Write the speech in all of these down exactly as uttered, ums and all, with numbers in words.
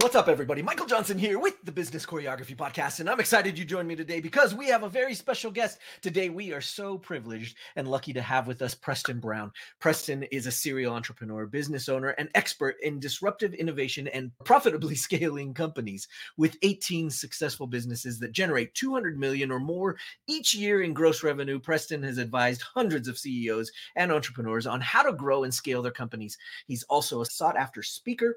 What's up, everybody? Michael Johnson here with the Business Choreography Podcast, and I'm excited you joined me today because we have a very special guest. Today, we are so privileged and lucky to have with us Preston Brown. Preston is a serial entrepreneur, business owner, and expert in disruptive innovation and profitably scaling companies with eighteen successful businesses that generate two hundred million dollars or more each year in gross revenue. Preston has advised hundreds of C E Os and entrepreneurs on how to grow and scale their companies. He's also a sought-after speaker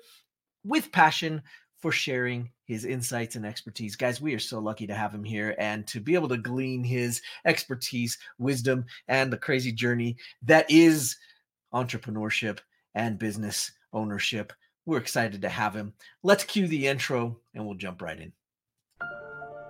with passion for sharing his insights and expertise. Guys, we are so lucky to have him here and to be able to glean his expertise, wisdom, and the crazy journey that is entrepreneurship and business ownership. We're excited to have him. Let's cue the intro and we'll jump right in.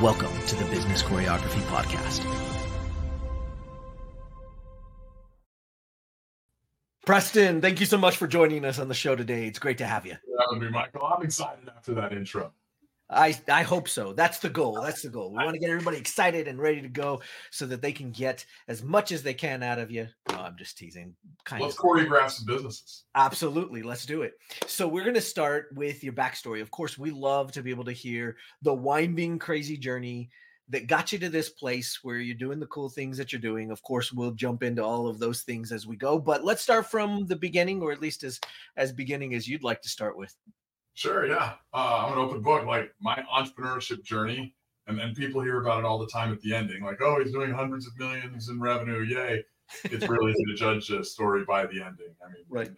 Welcome to the Business Choreography Podcast. Preston, thank you so much for joining us on the show today. It's great to have you. That'll be Michael. I'm excited after that intro. I, I hope so. That's the goal. That's the goal. We want to get everybody excited and ready to go so that they can get as much as they can out of you. No, I'm just teasing. Kind Let's of choreograph some businesses. Absolutely. Let's do it. So we're going to start with your backstory. Of course, we love to be able to hear the winding, crazy journey that got you to this place where you're doing the cool things that you're doing. Of course, we'll jump into all of those things as we go, but let's start from the beginning, or at least as, as beginning as you'd like to start with. Sure, yeah. Uh, I'm an open book. Like, my entrepreneurship journey, and then people hear about it all the time at the ending. Like, oh, he's doing hundreds of millions in revenue. Yay. It's really easy to judge a story by the ending. I mean, right.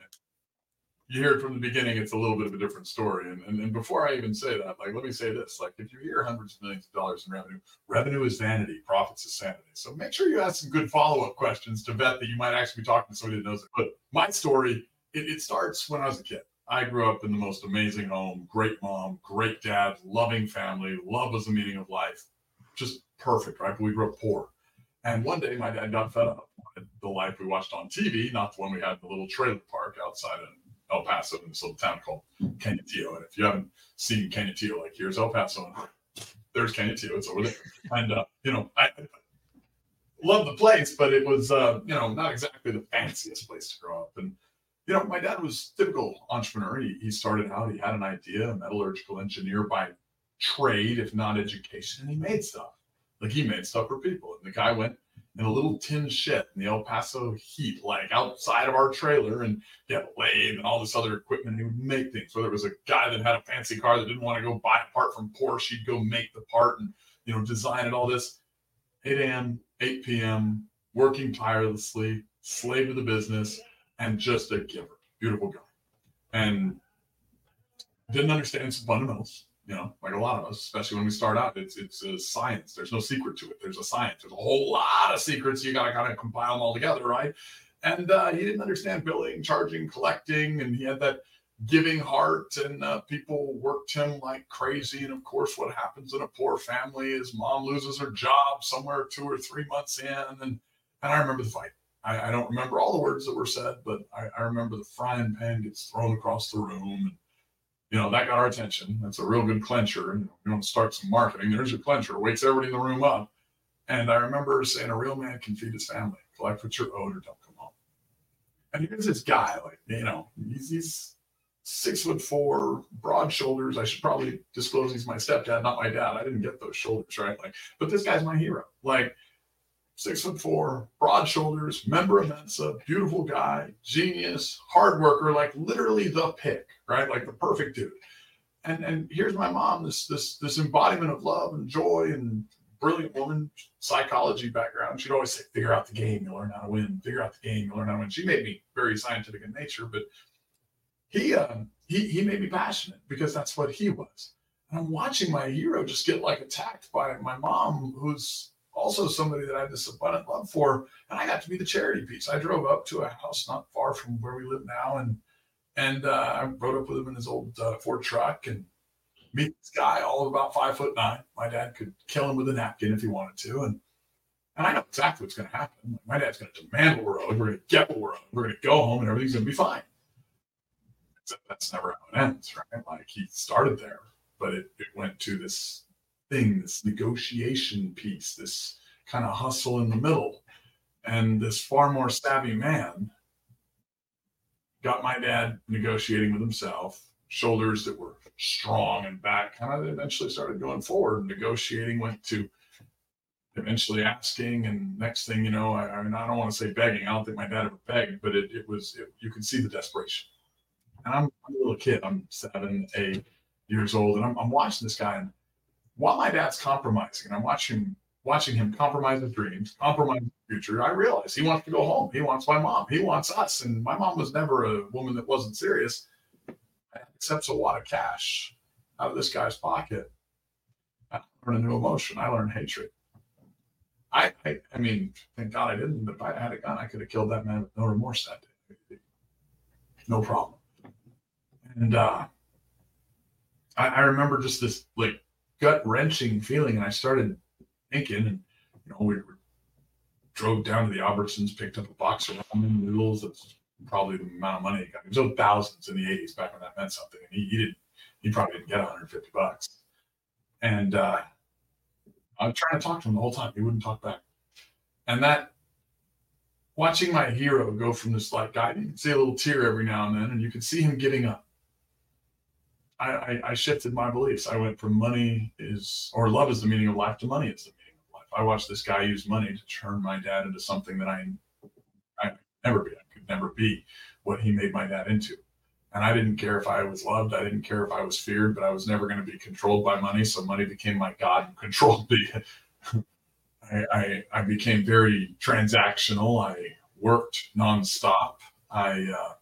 You hear it from the beginning, it's a little bit of a different story. And, and and before I even say that, like, let me say this. Like, if you hear hundreds of millions of dollars in revenue, revenue is vanity, profits is sanity. So make sure you ask some good follow-up questions to vet that you might actually be talking to somebody that knows it. But my story, it, it starts when I was a kid. I grew up in the most amazing home, great mom, great dad, loving family. Love was the meaning of life. Just perfect, right? But we grew up poor. And one day my dad got fed up with the life we watched on T V, not the one we had in the little trailer park outside of El Paso in this little town called Canutillo. And if you haven't seen Canutillo, like, here's El Paso. And there's Canutillo. It's over there. And, uh, you know, I, I love the place, but it was, uh, you know, not exactly the fanciest place to grow up. And you know, my dad was a typical entrepreneur. He, he started out, he had an idea, a metallurgical engineer by trade, if not education, and he made stuff. Like, he made stuff for people. And the guy went in a little tin shed in the El Paso heat, like outside of our trailer, and he had a lathe and all this other equipment. He would make things. Whether it was a guy that had a fancy car that didn't want to go buy a part from Porsche, he'd go make the part and, you know, design it, all this. eight a.m., eight p.m., working tirelessly, slave to the business. And just a giver, beautiful guy. And didn't understand some fundamentals, you know, like a lot of us, especially when we start out, it's it's a science. There's no secret to it. There's a science. There's a whole lot of secrets. You got to kind of compile them all together, right? And uh, he didn't understand billing, charging, collecting, and he had that giving heart, and uh, people worked him like crazy. And of course, what happens in a poor family is mom loses her job somewhere two or three months in. And, and I remember the fight. I, I don't remember all the words that were said, but I, I remember the frying pan gets thrown across the room. And, you know, that got our attention. That's a real good clincher. And you want to start some marketing, there's your clincher. Wakes everybody in the room up. And I remember saying, a real man can feed his family. Collect what you're owed or don't come home. And here's this guy, like, you know, he's, he's six foot four, broad shoulders. I should probably disclose he's my stepdad, not my dad. I didn't get those shoulders, right? Like, but this guy's my hero. Like, Six foot four, broad shoulders, member of Mensa, beautiful guy, genius, hard worker, like literally the pick, right? Like the perfect dude. And and here's my mom, this this this embodiment of love and joy and brilliant woman, psychology background. She'd always say, figure out the game, you'll learn how to win. Figure out the game, you'll learn how to win. She made me very scientific in nature, but he um, he he made me passionate because that's what he was. And I'm watching my hero just get like attacked by my mom, who's also somebody that I had this abundant love for, and I got to be the charity piece. I drove up to a house not far from where we live now, and and uh, I rode up with him in his old uh, Ford truck, and meet this guy, all of about five foot nine. My dad could kill him with a napkin if he wanted to. And and I know exactly what's going to happen. My dad's going to demand what we're owed. We're going to get what we're owed. We're going to go home and everything's going to be fine. Except that's never how it ends, right? Like, he started there, but it, it went to this thing, this negotiation piece, this kind of hustle in the middle. And this far more savvy man got my dad negotiating with himself, shoulders that were strong and back kind of eventually started going forward. Negotiating went to eventually asking, and next thing you know, I, I mean, I don't want to say begging. I don't think my dad ever begged, but it, it was, it, you can see the desperation. And I'm, I'm a little kid. I'm seven, eight years old, and I'm, I'm watching this guy. And while my dad's compromising, and I'm watching watching him compromise his dreams, compromise his future, I realize he wants to go home. He wants my mom. He wants us. And my mom was never a woman that wasn't serious. Accepts a lot of cash out of this guy's pocket. I learned a new emotion. I learned hatred. I, I, I mean, thank God I didn't, but if I had a gun, I could have killed that man with no remorse that day. No problem. And uh, I, I remember just this like gut-wrenching feeling, and I started thinking, and you know, we were, drove down to the Albertsons, picked up a box of ramen noodles. That's probably the amount of money he got. It was those thousands in the eighties back when that meant something. And he, he didn't, he probably didn't get one hundred fifty bucks. And uh, I was trying to talk to him the whole time. He wouldn't talk back. And that, watching my hero go from this like guy, you can see a little tear every now and then, and you can see him giving up. I, I, I shifted my beliefs. I went from money is, or love is the meaning of life, to money is the meaning of life. I watched this guy use money to turn my dad into something that I, I could never be. I could never be what he made my dad into. And I didn't care if I was loved. I didn't care if I was feared, but I was never going to be controlled by money. So money became my God and controlled me. I, I, I became very transactional. I worked nonstop. I, uh,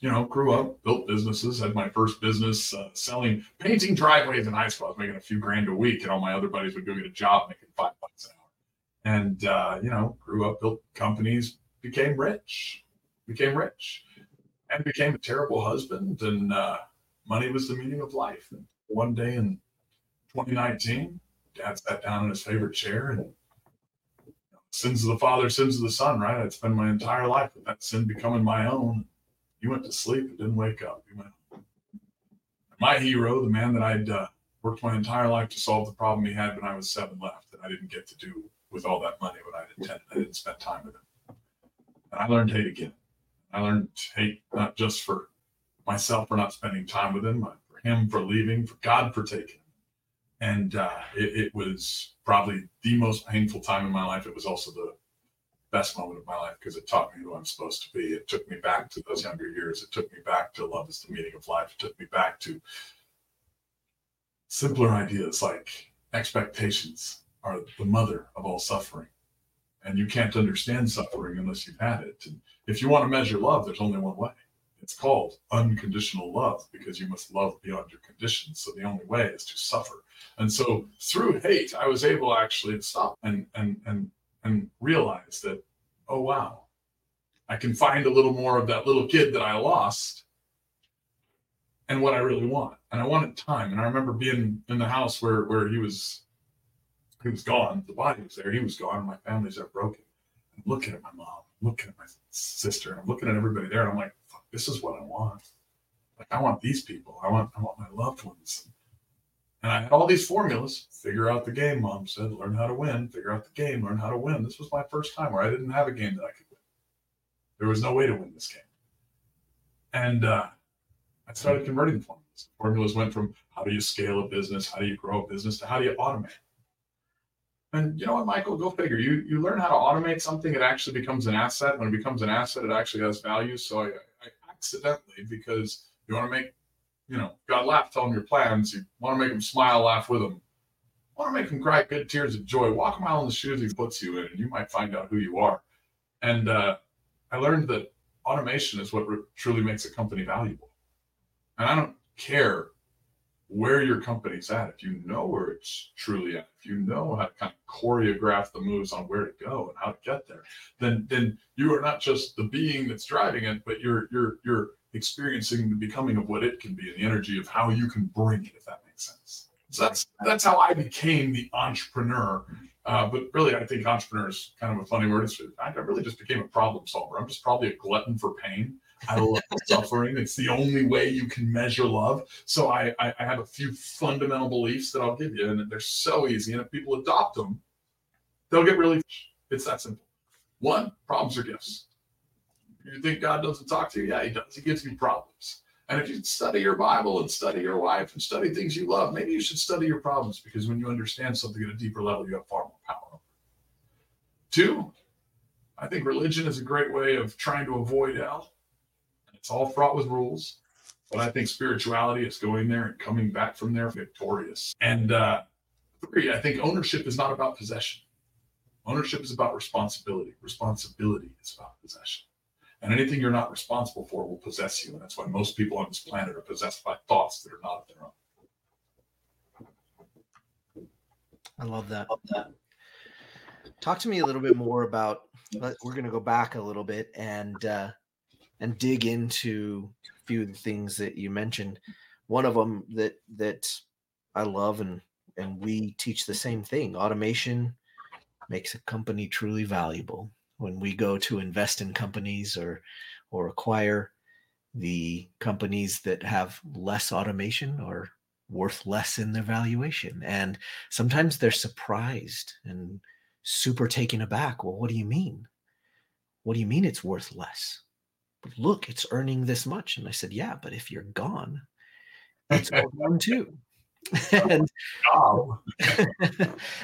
You know, grew up, built businesses, had my first business uh, selling, painting driveways in high school. I was making a few grand a week, and all my other buddies would go get a job making five bucks an hour. And, uh, you know, grew up, built companies, became rich, became rich, and became a terrible husband. And uh, money was the meaning of life. And one day in twenty nineteen, Dad sat down in his favorite chair, and you know, sins of the father, sins of the son, right? I'd spend my entire life with that sin becoming my own. He went to sleep and didn't wake up. He went. My hero, the man that I'd uh, worked my entire life to solve the problem he had when I was seven, left, and I didn't get to do with all that money what I'd intended. I didn't spend time with him. And I learned hate again. I learned hate not just for myself for not spending time with him, but for him for leaving, for God for taking him. And uh, it, it was probably the most painful time in my life. It was also the best moment of my life because it taught me who I'm supposed to be. It took me back to those younger years. It took me back to love is the meaning of life. It took me back to simpler ideas like expectations are the mother of all suffering. And you can't understand suffering unless you've had it. And if you want to measure love, there's only one way. It's called unconditional love because you must love beyond your conditions. So the only way is to suffer. And so through hate, I was able actually to stop and and and and realize that, oh, wow, I can find a little more of that little kid that I lost and what I really want. And I wanted time. And I remember being in the house where, where he was, he was gone. The body was there. He was gone. My family's there broken. I'm looking at my mom, I'm looking at my sister, and I'm looking at everybody there. And I'm like, fuck, this is what I want. Like, I want these people. I want, I want my loved ones. And I had all these formulas. Figure out the game, Mom said. Learn how to win. Figure out the game. Learn how to win. This was my first time where I didn't have a game that I could win. There was no way to win this game. And uh, I started converting the formulas. The formulas went from how do you scale a business, how do you grow a business, to how do you automate. And you know what, Michael, go figure. You you learn how to automate something, it actually becomes an asset. When it becomes an asset, it actually has value. So I, I accidentally, because you want to make, you know, God laugh, tell them your plans. You want to make them smile, laugh with them. Want to make them cry good tears of joy. Walk a mile in the shoes he puts you in, and you might find out who you are. And uh, I learned that automation is what re- truly makes a company valuable. And I don't care where your company's at. If you know where it's truly at, if you know how to kind of choreograph the moves on where to go and how to get there, then then you are not just the being that's driving it, but you're you're you're experiencing the becoming of what it can be and the energy of how you can bring it, if that makes sense. So that's that's how I became the entrepreneur. Uh, but really, I think entrepreneur is kind of a funny word. It's, I really just became a problem solver. I'm just probably a glutton for pain. I love suffering. It's the only way you can measure love. So I, I, I have a few fundamental beliefs that I'll give you, and they're so easy. And if people adopt them, they'll get really, it's that simple. One, problems are gifts. You think God doesn't talk to you? Yeah, he does. He gives you problems. And if you study your Bible and study your wife and study things you love, maybe you should study your problems, because when you understand something at a deeper level, you have far more power. Two, I think religion is a great way of trying to avoid hell. It's all fraught with rules, but I think spirituality is going there and coming back from there victorious. And uh, three, I think ownership is not about possession. Ownership is about responsibility. Responsibility is about possession. And anything you're not responsible for will possess you. And that's why most people on this planet are possessed by thoughts that are not their own. I love that. Love that. Talk to me a little bit more about, we're going to go back a little bit and uh, and dig into a few of the things that you mentioned. One of them that that I love, and and we teach the same thing. Automation makes a company truly valuable. When we go to invest in companies or or acquire, the companies that have less automation are worth less in their valuation. And sometimes they're surprised and super taken aback. Well, what do you mean? What do you mean it's worth less? But look, it's earning this much. And I said, yeah, but if you're gone, it's gone too. And oh.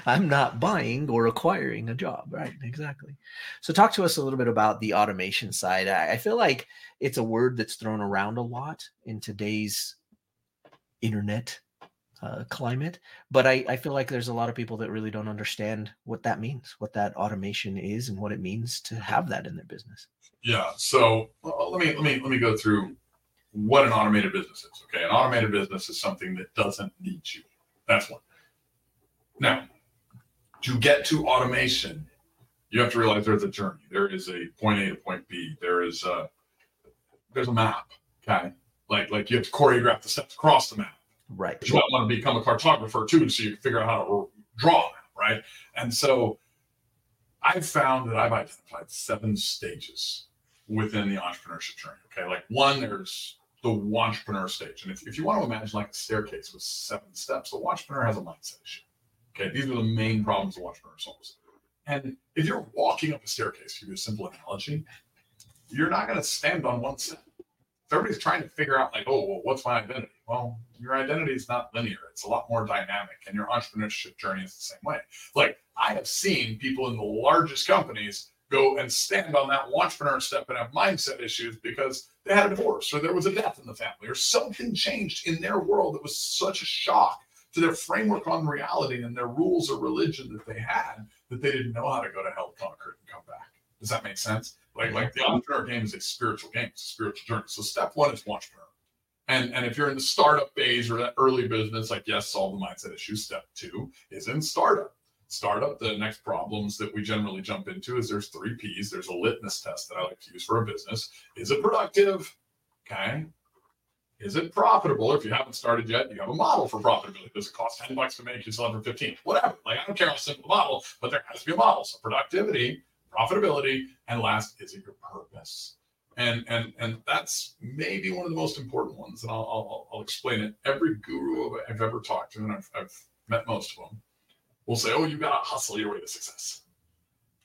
I'm not buying or acquiring a job, right? Exactly. So talk to us a little bit about the automation side. I, I feel like it's a word that's thrown around a lot in today's internet uh, climate, but I, I feel like there's a lot of people that really don't understand what that means, what that automation is, and what it means to have that in their business. Yeah. So uh, let me let me let me go through what an automated business is. Okay. An automated business is something that doesn't need you. That's one. Now, to get to automation, you have to realize there's a journey. There is a point A to point B. There is a, there's a map. Okay. Like, like you have to choreograph the steps across the map. Right. But you might want to become a cartographer too, so you can figure out how to draw a map. Right. And so I've found that I've identified seven stages within the entrepreneurship journey. Okay. Like one, there's the entrepreneur stage. And if, if you want to imagine like a staircase with seven steps, the entrepreneur has a mindset issue. Okay. These are the main problems the entrepreneur solves. And if you're walking up a staircase, to do a simple analogy, you're not going to stand on one step. If everybody's trying to figure out like, oh, well, what's my identity? Well, your identity is not linear. It's a lot more dynamic. And your entrepreneurship journey is the same way. Like I have seen people in the largest companies go and stand on that entrepreneur step and have mindset issues because they had a divorce or there was a death in the family or something changed in their world that was such a shock to their framework on reality and their rules or religion that they had that they didn't know how to go to hell, conquer it, and come back. Does that make sense? Like, like the entrepreneur game is a spiritual game. It's a spiritual journey. So step one is entrepreneur. And, and if you're in the startup phase or that early business, like yes, solve the mindset issue. Step two is in startup. Startup, the next problems that we generally jump into is there's three P's. There's a litmus test that I like to use for a business. Is it productive? Okay. Is it profitable? Or if you haven't started yet, you have a model for profitability. Does it cost ten bucks to make? You sell it for fifteen? Whatever. Like, I don't care how simple the model, but there has to be a model. So productivity, profitability, and last, is it your purpose? And and and that's maybe one of the most important ones. And I'll I'll, I'll explain it. Every guru I've ever talked to, and I've, I've met most of them, we'll say, oh, you got to hustle your way to success.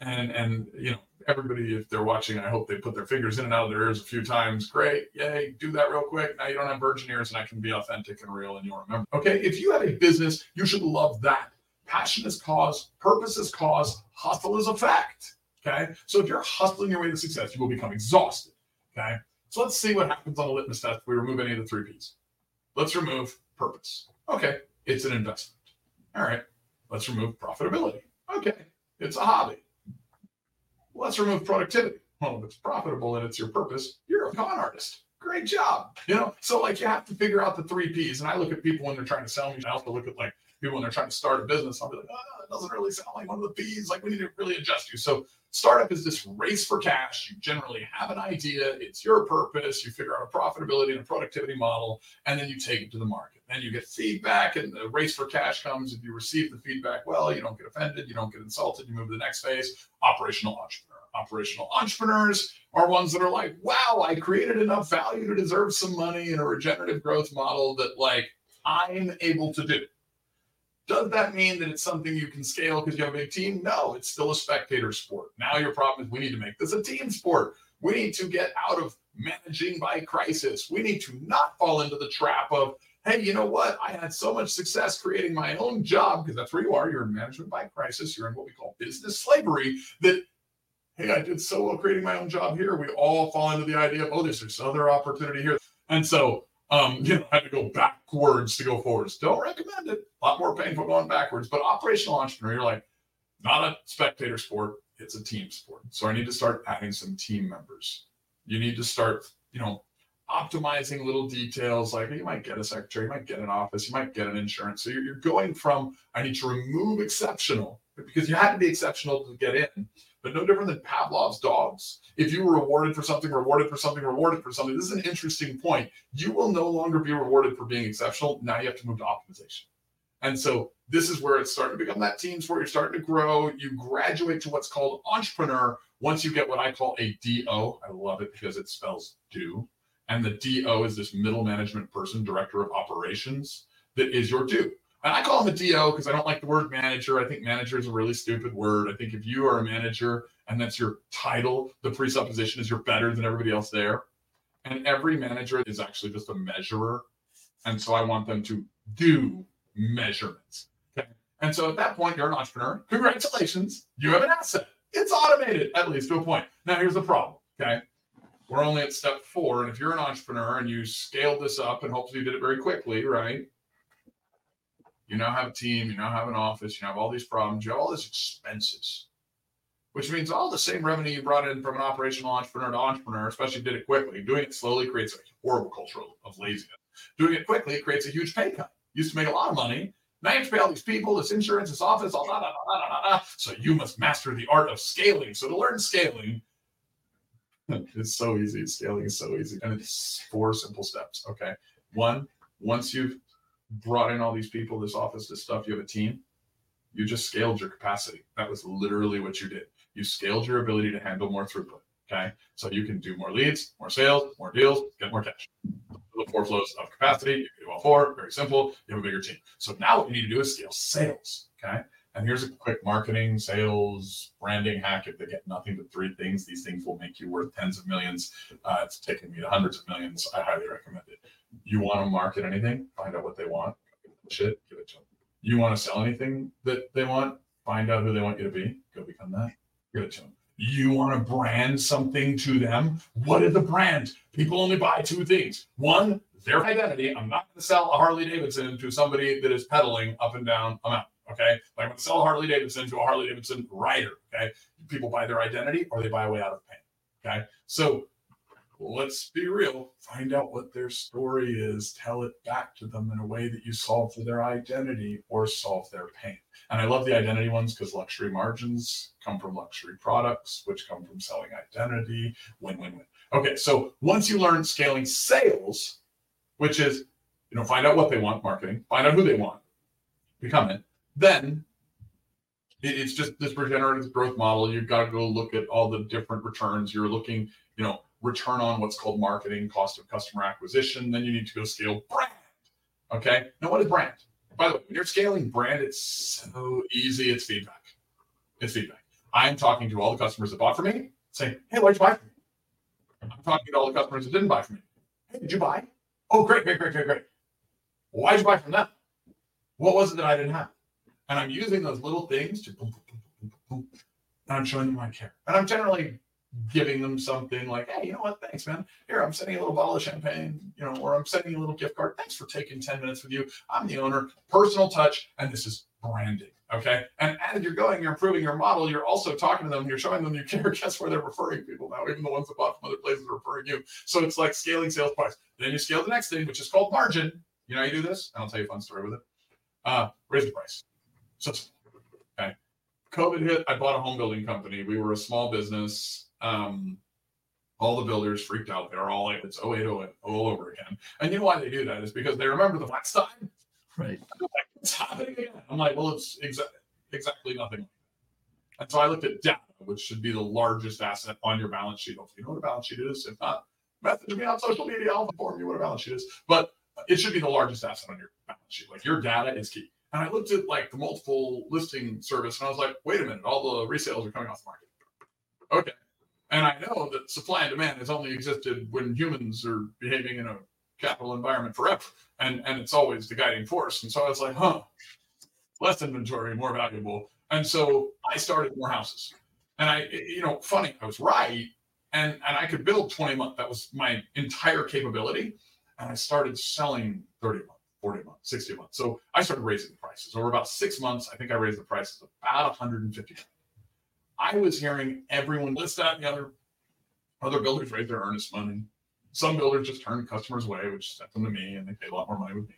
And, and you know, everybody, if they're watching, I hope they put their fingers in and out of their ears a few times. Great. Yay. Do that real quick. Now you don't have virgin ears and I can be authentic and real and you'll remember. Okay. If you have a business, you should love that. Passion is cause. Purpose is cause. Hustle is effect. Okay. So if you're hustling your way to success, you will become exhausted. Okay. So let's see what happens on a litmus test if we remove any of the three P's. Let's remove purpose. Okay. It's an investment. All right. Let's remove profitability. Okay, it's a hobby. Let's remove productivity. Well, if it's profitable and it's your purpose, you're a con artist. Great job. You know, so like you have to figure out the three P's. And I look at people when they're trying to sell me. I also look at like people when they're trying to start a business. I'll be like, oh, it doesn't really sound like one of the P's. Like we need to really adjust you. So startup is this race for cash. You generally have an idea. It's your purpose. You figure out a profitability and a productivity model, and then you take it to the market. and you get feedback, and the race for cash comes. If you receive the feedback well, you don't get offended, you don't get insulted, you move to the next phase. Operational entrepreneur. Operational entrepreneurs are ones that are like, wow, I created enough value to deserve some money in a regenerative growth model that like I'm able to do. Does that mean that it's something you can scale because you have a big team? No, it's still a spectator sport. Now your problem is we need to make this a team sport. We need to get out of managing by crisis. We need to not fall into the trap of, hey, you know what? I had so much success creating my own job, because that's where you are. You're in management by crisis. You're in what we call business slavery, that, hey, I did so well creating my own job here. We all fall into the idea of, oh, there's this other opportunity here. And so, um, you know, I had to go backwards to go forwards. Don't recommend it. A lot more painful going backwards. But operational entrepreneur, you're like, not a spectator sport. It's a team sport. So I need to start adding some team members. You need to start, you know, optimizing little details, like you might get a secretary, you might get an office, you might get an insurance. So you're, you're going from, I need to remove exceptional, because you had to be exceptional to get in, but no different than Pavlov's dogs. If you were rewarded for something, rewarded for something, rewarded for something, this is an interesting point. You will no longer be rewarded for being exceptional. Now you have to move to optimization. And so this is where it's starting to become that team sport. You're starting to grow. You graduate to what's called entrepreneur once you get what I call a D O. I love it because it spells do. And the D O is this middle management person, director of operations, that is your do. And I call him a D O because I don't like the word manager. I think manager is a really stupid word. I think if you are a manager and that's your title, the presupposition is you're better than everybody else there. And every manager is actually just a measurer. And so I want them to do measurements. Okay. And so at that point, you're an entrepreneur. Congratulations. You have an asset. It's automated, at least to a point. Now, here's the problem. Okay. We're only at step four. And if you're an entrepreneur and you scaled this up, and hopefully you did it very quickly, right? You now have a team, you now have an office, you now have all these problems, you have all these expenses, which means all the same revenue you brought in from an operational entrepreneur to entrepreneur, especially if you did it quickly. Doing it slowly creates a horrible culture of laziness. Doing it quickly, it creates a huge pay cut. Used to make a lot of money. Now you have to pay all these people, this insurance, this office, all da, da, da, da, da, da. So you must master the art of scaling. So to learn scaling, it's so easy. Scaling is so easy. And it's four simple steps. Okay. One, once you've brought in all these people, this office, this stuff, you have a team, you just scaled your capacity. That was literally what you did. You scaled your ability to handle more throughput. Okay. So you can do more leads, more sales, more deals, get more cash. The four flows of capacity, you can do all four, very simple, you have a bigger team. So now what you need to do is scale sales, okay? And here's a quick marketing, sales, branding hack. If they get nothing but three things, these things will make you worth tens of millions. Uh, it's taken me to hundreds of millions. I highly recommend it. You want to market anything, find out what they want. Shit, give it to them. You want to sell anything that they want, find out who they want you to be, go become that, give it to them. You want to brand something to them. What is the brand? People only buy two things. One, their identity. I'm not going to sell a Harley Davidson to somebody that is pedaling up and down a mountain. Okay. Like I'm going to sell a Harley Davidson to a Harley Davidson rider. Okay. People buy their identity or they buy a way out of pain. Okay. So let's be real. Find out what their story is. Tell it back to them in a way that you solve for their identity or solve their pain. And I love the identity ones because luxury margins come from luxury products, which come from selling identity. Win, win, win. Okay, so once you learn scaling sales, which is, you know, find out what they want, marketing, find out who they want, become it, then it's just this regenerative growth model. You've got to go look at all the different returns. You're looking, you know, return on what's called marketing, cost of customer acquisition. Then you need to go scale brand. Okay, now what is brand? By the way, when you're scaling brand, it's so easy. It's feedback. It's feedback. I'm talking to all the customers that bought from me, saying, hey, why'd you buy from me? I'm talking to all the customers that didn't buy from me. Hey, did you buy? Oh, great, great, great, great, great. Why'd you buy from them? What was it that I didn't have? And I'm using those little things to boom, boom, boom, boom, boom, boom, and I'm showing them I care. And I'm generally giving them something like, hey, you know what? Thanks, man. Here, I'm sending you a little bottle of champagne, you know, or I'm sending you a little gift card. Thanks for taking ten minutes with you. I'm the owner, personal touch, and this is branding. Okay. And as you're going, you're improving your model. You're also talking to them. You're showing them you care. Guess where they're referring people now? Even the ones that bought from other places are referring you. So it's like scaling sales price. Then you scale the next thing, which is called margin. You know how you do this? And I'll tell you a fun story with it. Uh, raise the price. So, okay. COVID hit. I bought a home building company. We were a small business. Um, all the builders freaked out. They're all like, it's oh eight oh all over again. And you know why they do that is because they remember the last time. Right. I'm like, it's happening again. I'm like, well, it's exa- exactly nothing. And so I looked at data, which should be the largest asset on your balance sheet. Hopefully you know what a balance sheet is. If not, message me on social media. I'll inform you what a balance sheet is. But it should be the largest asset on your balance sheet. Like your data is key. And I looked at like the multiple listing service and I was like, wait a minute, all the resales are coming off the market. Okay. And I know that supply and demand has only existed when humans are behaving in a capital environment forever. And, and it's always the guiding force. And so I was like, huh, less inventory, more valuable. And so I started more houses. And I, you know, funny, I was right. And, and I could build twenty a month. That was my entire capability. And I started selling thirty a month, forty a month, sixty a month. So I started raising the prices. Over about six months, I think I raised the prices about one hundred fifty. I was hearing everyone list that, and the other, other builders raise their earnest money. Some builders just turned customers away, which sent them to me, and they paid a lot more money with me.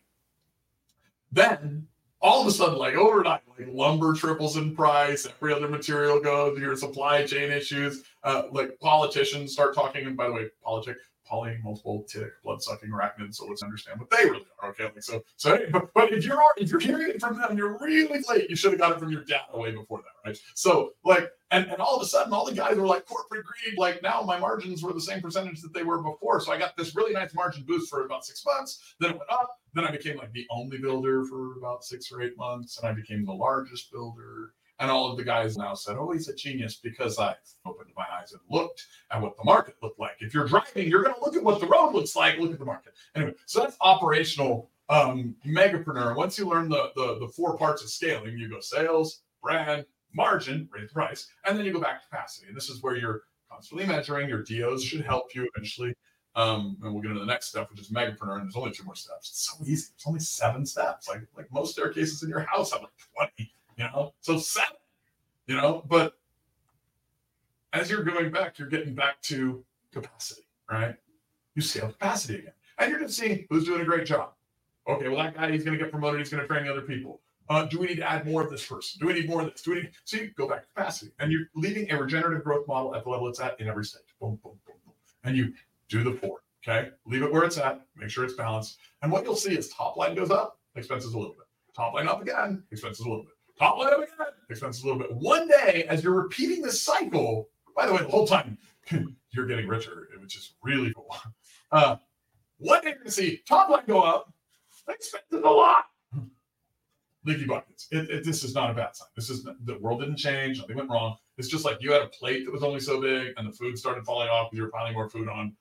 Then all of a sudden, like overnight, like lumber triples in price, every other material goes, your supply chain issues, uh, like politicians start talking, and by the way, politic, poly, multiple, tick, blood-sucking arachnid, so let's understand what they really are, okay? Like, so, so hey, but, but if you're if you're hearing it from them, you're really late. You should have got it from your dad way before that, right? So, like, and, and all of a sudden, all the guys were like, corporate greed, like, now my margins were the same percentage that they were before, so I got this really nice margin boost for about six months, then it went up, then I became, like, the only builder for about six or eight months, and I became the largest builder. And all of the guys now said, oh, he's a genius because I opened my eyes and looked at what the market looked like. If you're driving, you're going to look at what the road looks like. Look at the market. Anyway, so that's operational um, megapreneur. Once you learn the, the, the four parts of scaling, you go sales, brand, margin, raise the price, and then you go back to capacity. And this is where you're constantly measuring. Your D Os should help you eventually. Um, and we'll get into the next step, which is megapreneur. And there's only two more steps. It's so easy. It's only seven steps. Like, like most staircases in your house have like twenty. You know, so seven, you know, but as you're going back, you're getting back to capacity, right? You scale capacity again. And you're going to see who's doing a great job. Okay, well, that guy, he's going to get promoted. He's going to train the other people. Uh, do we need to add more of this person? Do we need more of this? Do we need? So you go back to capacity. And you're leading a regenerative growth model at the level it's at in every stage. Boom, boom, boom, boom. And you do the four, okay? Leave it where it's at. Make sure it's balanced. And what you'll see is top line goes up, expenses a little bit. Top line up again, expenses a little bit. Top line up again, expenses a little bit. One day, as you're repeating this cycle, by the way, the whole time, you're getting richer, which is really cool. Uh, one day you're going to see top line go up, expenses a lot. Leaky buckets. It, it, this is not a bad sign. This is the world didn't change. Nothing went wrong. It's just like you had a plate that was only so big and the food started falling off because you were piling more food on.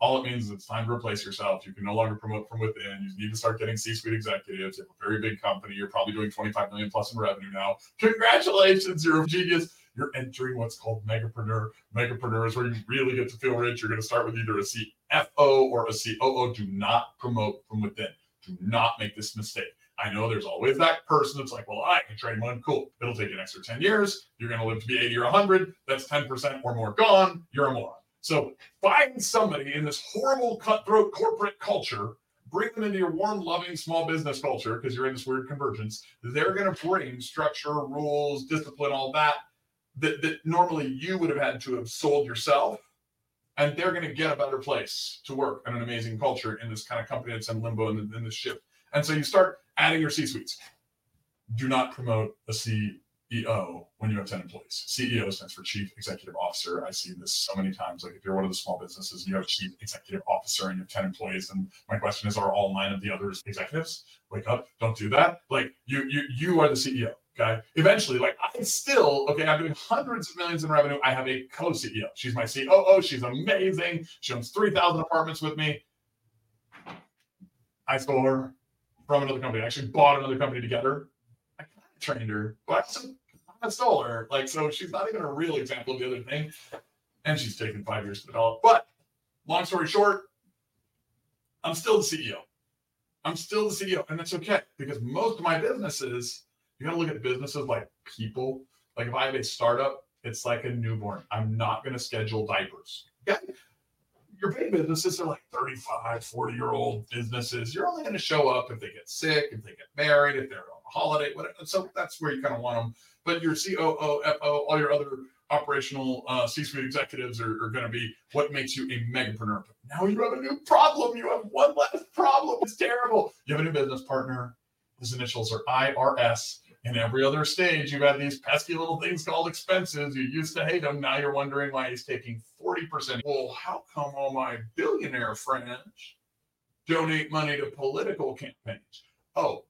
All it means is it's time to replace yourself. You can no longer promote from within. You need to start getting C-suite executives. You have a very big company. You're probably doing twenty-five million plus in revenue now. Congratulations, you're a genius. You're entering what's called megapreneur. Megapreneur is where you really get to feel rich. You're going to start with either a C F O or a C O O. Do not promote from within. Do not make this mistake. I know there's always that person that's like, well, I can train one. Cool. It'll take an extra ten years. You're going to live to be eighty or one hundred. That's ten percent or more gone. You're a moron. So find somebody in this horrible cutthroat corporate culture, bring them into your warm, loving small business culture because you're in this weird convergence. They're going to bring structure, rules, discipline, all that, that that normally you would have had to have sold yourself. And they're going to get a better place to work in an amazing culture in this kind of company that's in limbo and in this shift. And so you start adding your C-suites. Do not promote a C E O when you have ten employees. C E O stands for Chief Executive Officer. I see this so many times. Like if you're one of the small businesses and you have a Chief Executive Officer and you have ten employees, and my question is, are all nine of the others executives? Wake up, don't do that. Like you, you, you are the C E O, okay? Eventually, like I still, okay, I'm doing hundreds of millions in revenue. I have a co-C E O. She's my C O O. She's amazing. She owns three thousand apartments with me. I stole her from another company. I actually bought another company to get her. Trained her, but I stole her. Like, so she's not even a real example of the other thing. And she's taken five years to develop. But long story short, I'm still the C E O. I'm still the C E O. And that's okay because most of my businesses, you got to look at businesses like people. Like if I have a startup, it's like a newborn. I'm not going to schedule diapers. Okay. Your paid businesses are like thirty-five, forty-year-old businesses. You're only going to show up if they get sick, if they get married, if they're on a holiday, whatever. So that's where you kind of want them. But your C O O, F O, all your other operational uh, C-suite executives are, are going to be what makes you a megapreneur. But now you have a new problem. You have one less problem. It's terrible. You have a new business partner. His initials are I R S. And every other stage, you've had these pesky little things called expenses. You used to hate them. Now you're wondering why he's taking forty percent. Well, how come all my billionaire friends donate money to political campaigns? Oh,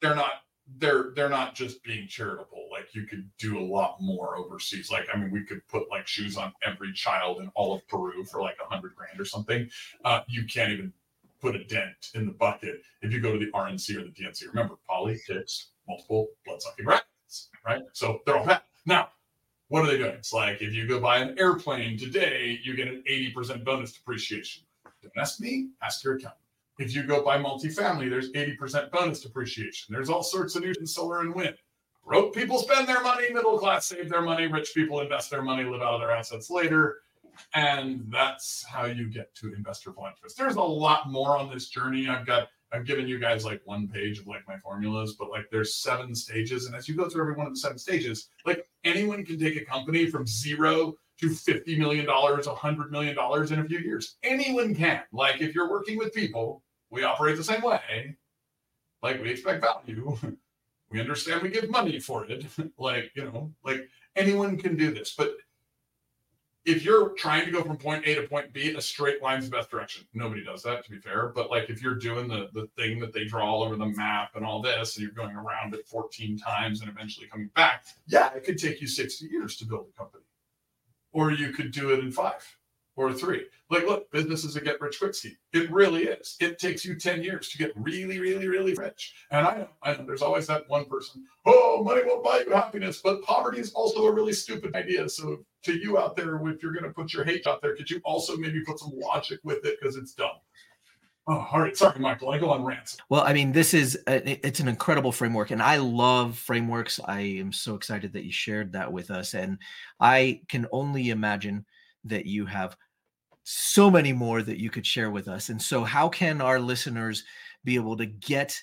they're not. They're they're not just being charitable. Like, you could do a lot more overseas. Like, I mean, we could put like shoes on every child in all of Peru for like a hundred grand or something. Uh, you can't even put a dent in the bucket if you go to the R N C or the D N C. Remember, politics, multiple bloodsucking rackets, right? So they're all bad. Now, what are they doing? It's like, if you go buy an airplane today, you get an eighty percent bonus depreciation. Don't ask me, ask your accountant. If you go by multifamily, there's eighty percent bonus depreciation. There's all sorts of new solar and wind. Broke people spend their money, middle class save their money, rich people invest their money, live out of their assets later. And that's how you get to investor full interest. There's a lot more on this journey. I've got, I've given you guys like one page of like my formulas, but like there's seven stages. And as you go through every one of the seven stages, like anyone can take a company from zero to fifty million dollars, one hundred million dollars in a few years. Anyone can. Like, if you're working with people, we operate the same way. Like, we expect value. We understand we give money for it. Like, you know, like anyone can do this. But if you're trying to go from point A to point B, a straight line's the best direction. Nobody does that, to be fair. But like, if you're doing the, the thing that they draw all over the map and all this, and you're going around it fourteen times and eventually coming back, yeah, it could take you sixty years to build a company. Or you could do it in five or three. Like, look, business is a get rich quick scheme. It really is. It takes you ten years to get really, really, really rich. And I know, I know there's always that one person, oh, money won't buy you happiness, but poverty is also a really stupid idea. So to you out there, if you're going to put your hate out there, could you also maybe put some logic with it, because it's dumb. Oh, all right. Sorry, Michael. I go on rants. Well, I mean, this is, a, it's an incredible framework, and I love frameworks. I am so excited that you shared that with us. And I can only imagine that you have so many more that you could share with us. And so how can our listeners be able to get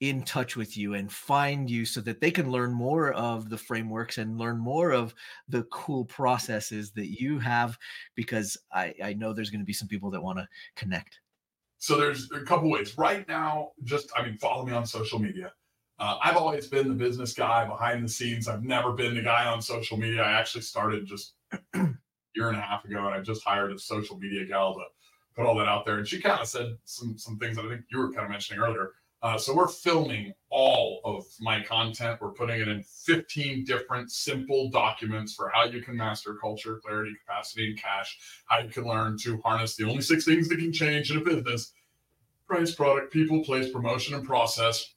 in touch with you and find you so that they can learn more of the frameworks and learn more of the cool processes that you have? Because I, I know there's going to be some people that want to connect. So there's a couple ways right now. Just, I mean, follow me on social media. Uh, I've always been the business guy behind the scenes. I've never been the guy on social media. I actually started just a year and a half ago, and I just hired a social media gal to put all that out there. And she kind of said some, some things that I think you were kind of mentioning earlier. Uh, so we're filming all of my content. We're putting it in fifteen different simple documents for how you can master culture, clarity, capacity, and cash, how you can learn to harness the only six things that can change in a business: price, product, people, place, promotion, and process,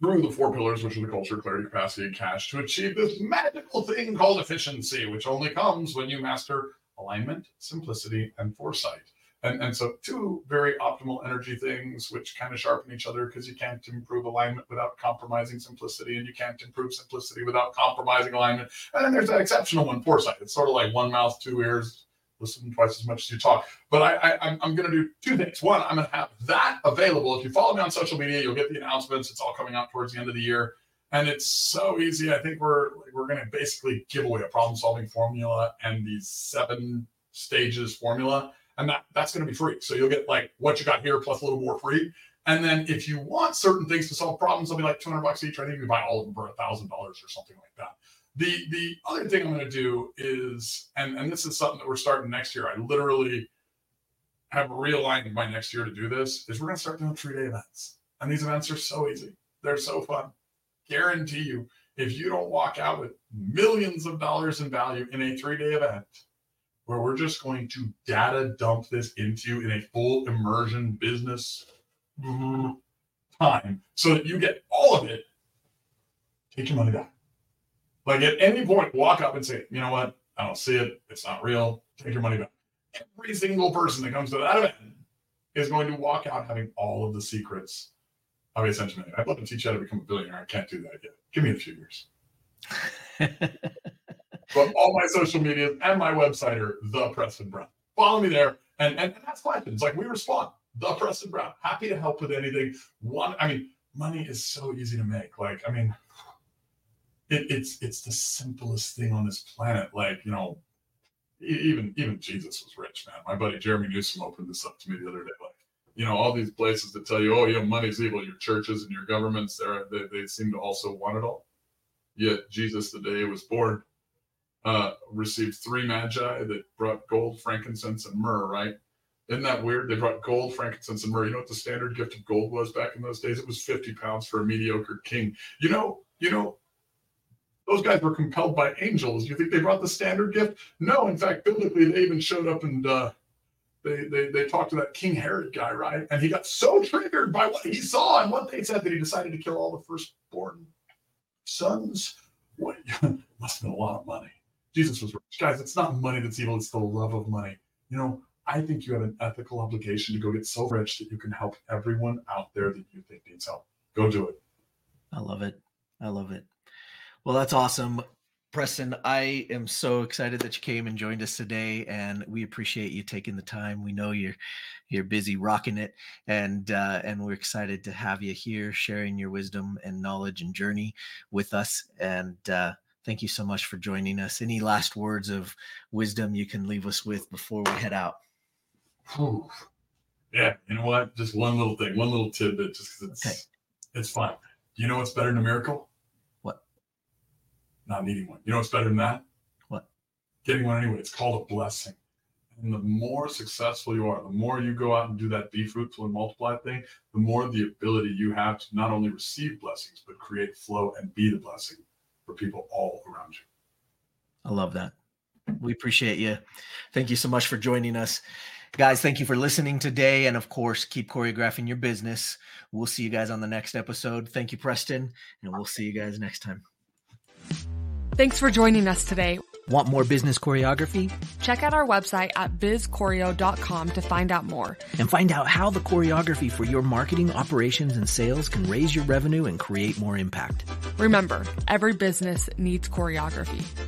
through the four pillars, which are the culture, clarity, capacity, and cash, to achieve this magical thing called efficiency, which only comes when you master alignment, simplicity, and foresight. And, and so two very optimal energy things, which kind of sharpen each other, because you can't improve alignment without compromising simplicity, and you can't improve simplicity without compromising alignment. And then there's that exceptional one, foresight. It's sort of like one mouth, two ears, listen twice as much as you talk. But I, I, I'm, I'm going to do two things. One, I'm going to have that available. If you follow me on social media, you'll get the announcements. It's all coming out towards the end of the year. And it's so easy. I think we're, we're going to basically give away a problem-solving formula and the seven stages formula. And that, that's going to be free. So you'll get like what you got here plus a little more free. And then if you want certain things to solve problems, they'll be like two hundred bucks each. I think you can buy all of them for one thousand dollars or something like that. The the other thing I'm going to do is, and, and this is something that we're starting next year. I literally have realigned my next year to do this, is we're going to start doing three-day events. And these events are so easy. They're so fun. Guarantee you, if you don't walk out with millions of dollars in value in a three-day event, where we're just going to data dump this into in a full immersion business time so that you get all of it, take your money back. Like, at any point, walk up and say, you know what? I don't see it. It's not real. Take your money back. Every single person that comes to that event is going to walk out having all of the secrets of essential money. I'd love to teach you how to become a billionaire. I can't do that yet. Give me a few years. But all my social media and my website are The Preston Brown. Follow me there and, and, and ask questions. Like, we respond. The Preston Brown. Happy to help with anything. One, I mean, money is so easy to make. Like, I mean, it, it's it's the simplest thing on this planet. Like, you know, even even Jesus was rich, man. My buddy Jeremy Newsom opened this up to me the other day. Like, you know, all these places that tell you, oh, you know, money's evil, your churches and your governments, they they seem to also want it all. Yet Jesus, the day he was born, uh, received three magi that brought gold, frankincense, and myrrh, right? Isn't that weird? They brought gold, frankincense, and myrrh. You know what the standard gift of gold was back in those days? It was fifty pounds for a mediocre king. You know, you know, those guys were compelled by angels. You think they brought the standard gift? No. In fact, biblically, they even showed up and uh, they, they they talked to that King Herod guy, right? And he got so triggered by what he saw and what they said that he decided to kill all the firstborn sons. What? Must have been a lot of money. Jesus was rich. Guys, it's not money that's evil. It's the love of money. You know, I think you have an ethical obligation to go get so rich that you can help everyone out there that you think needs help. Go do it. I love it. I love it. Well, that's awesome. Preston, I am so excited that you came and joined us today, and we appreciate you taking the time. We know you're you're busy rocking it, and uh, and we're excited to have you here sharing your wisdom and knowledge and journey with us. And uh, thank you so much for joining us. Any last words of wisdom you can leave us with before we head out? Whew. Yeah, you know what? Just one little thing, one little tidbit, just because it's okay. It's fun. You know what's better than a miracle? What? Not needing one. You know what's better than that? What? Getting one anyway. It's called a blessing. And the more successful you are, the more you go out and do that be fruitful and multiply thing, the more the ability you have to not only receive blessings, but create flow and be the blessing for people all around you. I love that. We appreciate you. Thank you so much for joining us. Guys, thank you for listening today. And of course, keep choreographing your business. We'll see you guys on the next episode. Thank you, Preston. And we'll see you guys next time. Thanks for joining us today. Want more business choreography? Check out our website at biz choreo dot com to find out more. And find out how the choreography for your marketing, operations, and sales can raise your revenue and create more impact. Remember, every business needs choreography.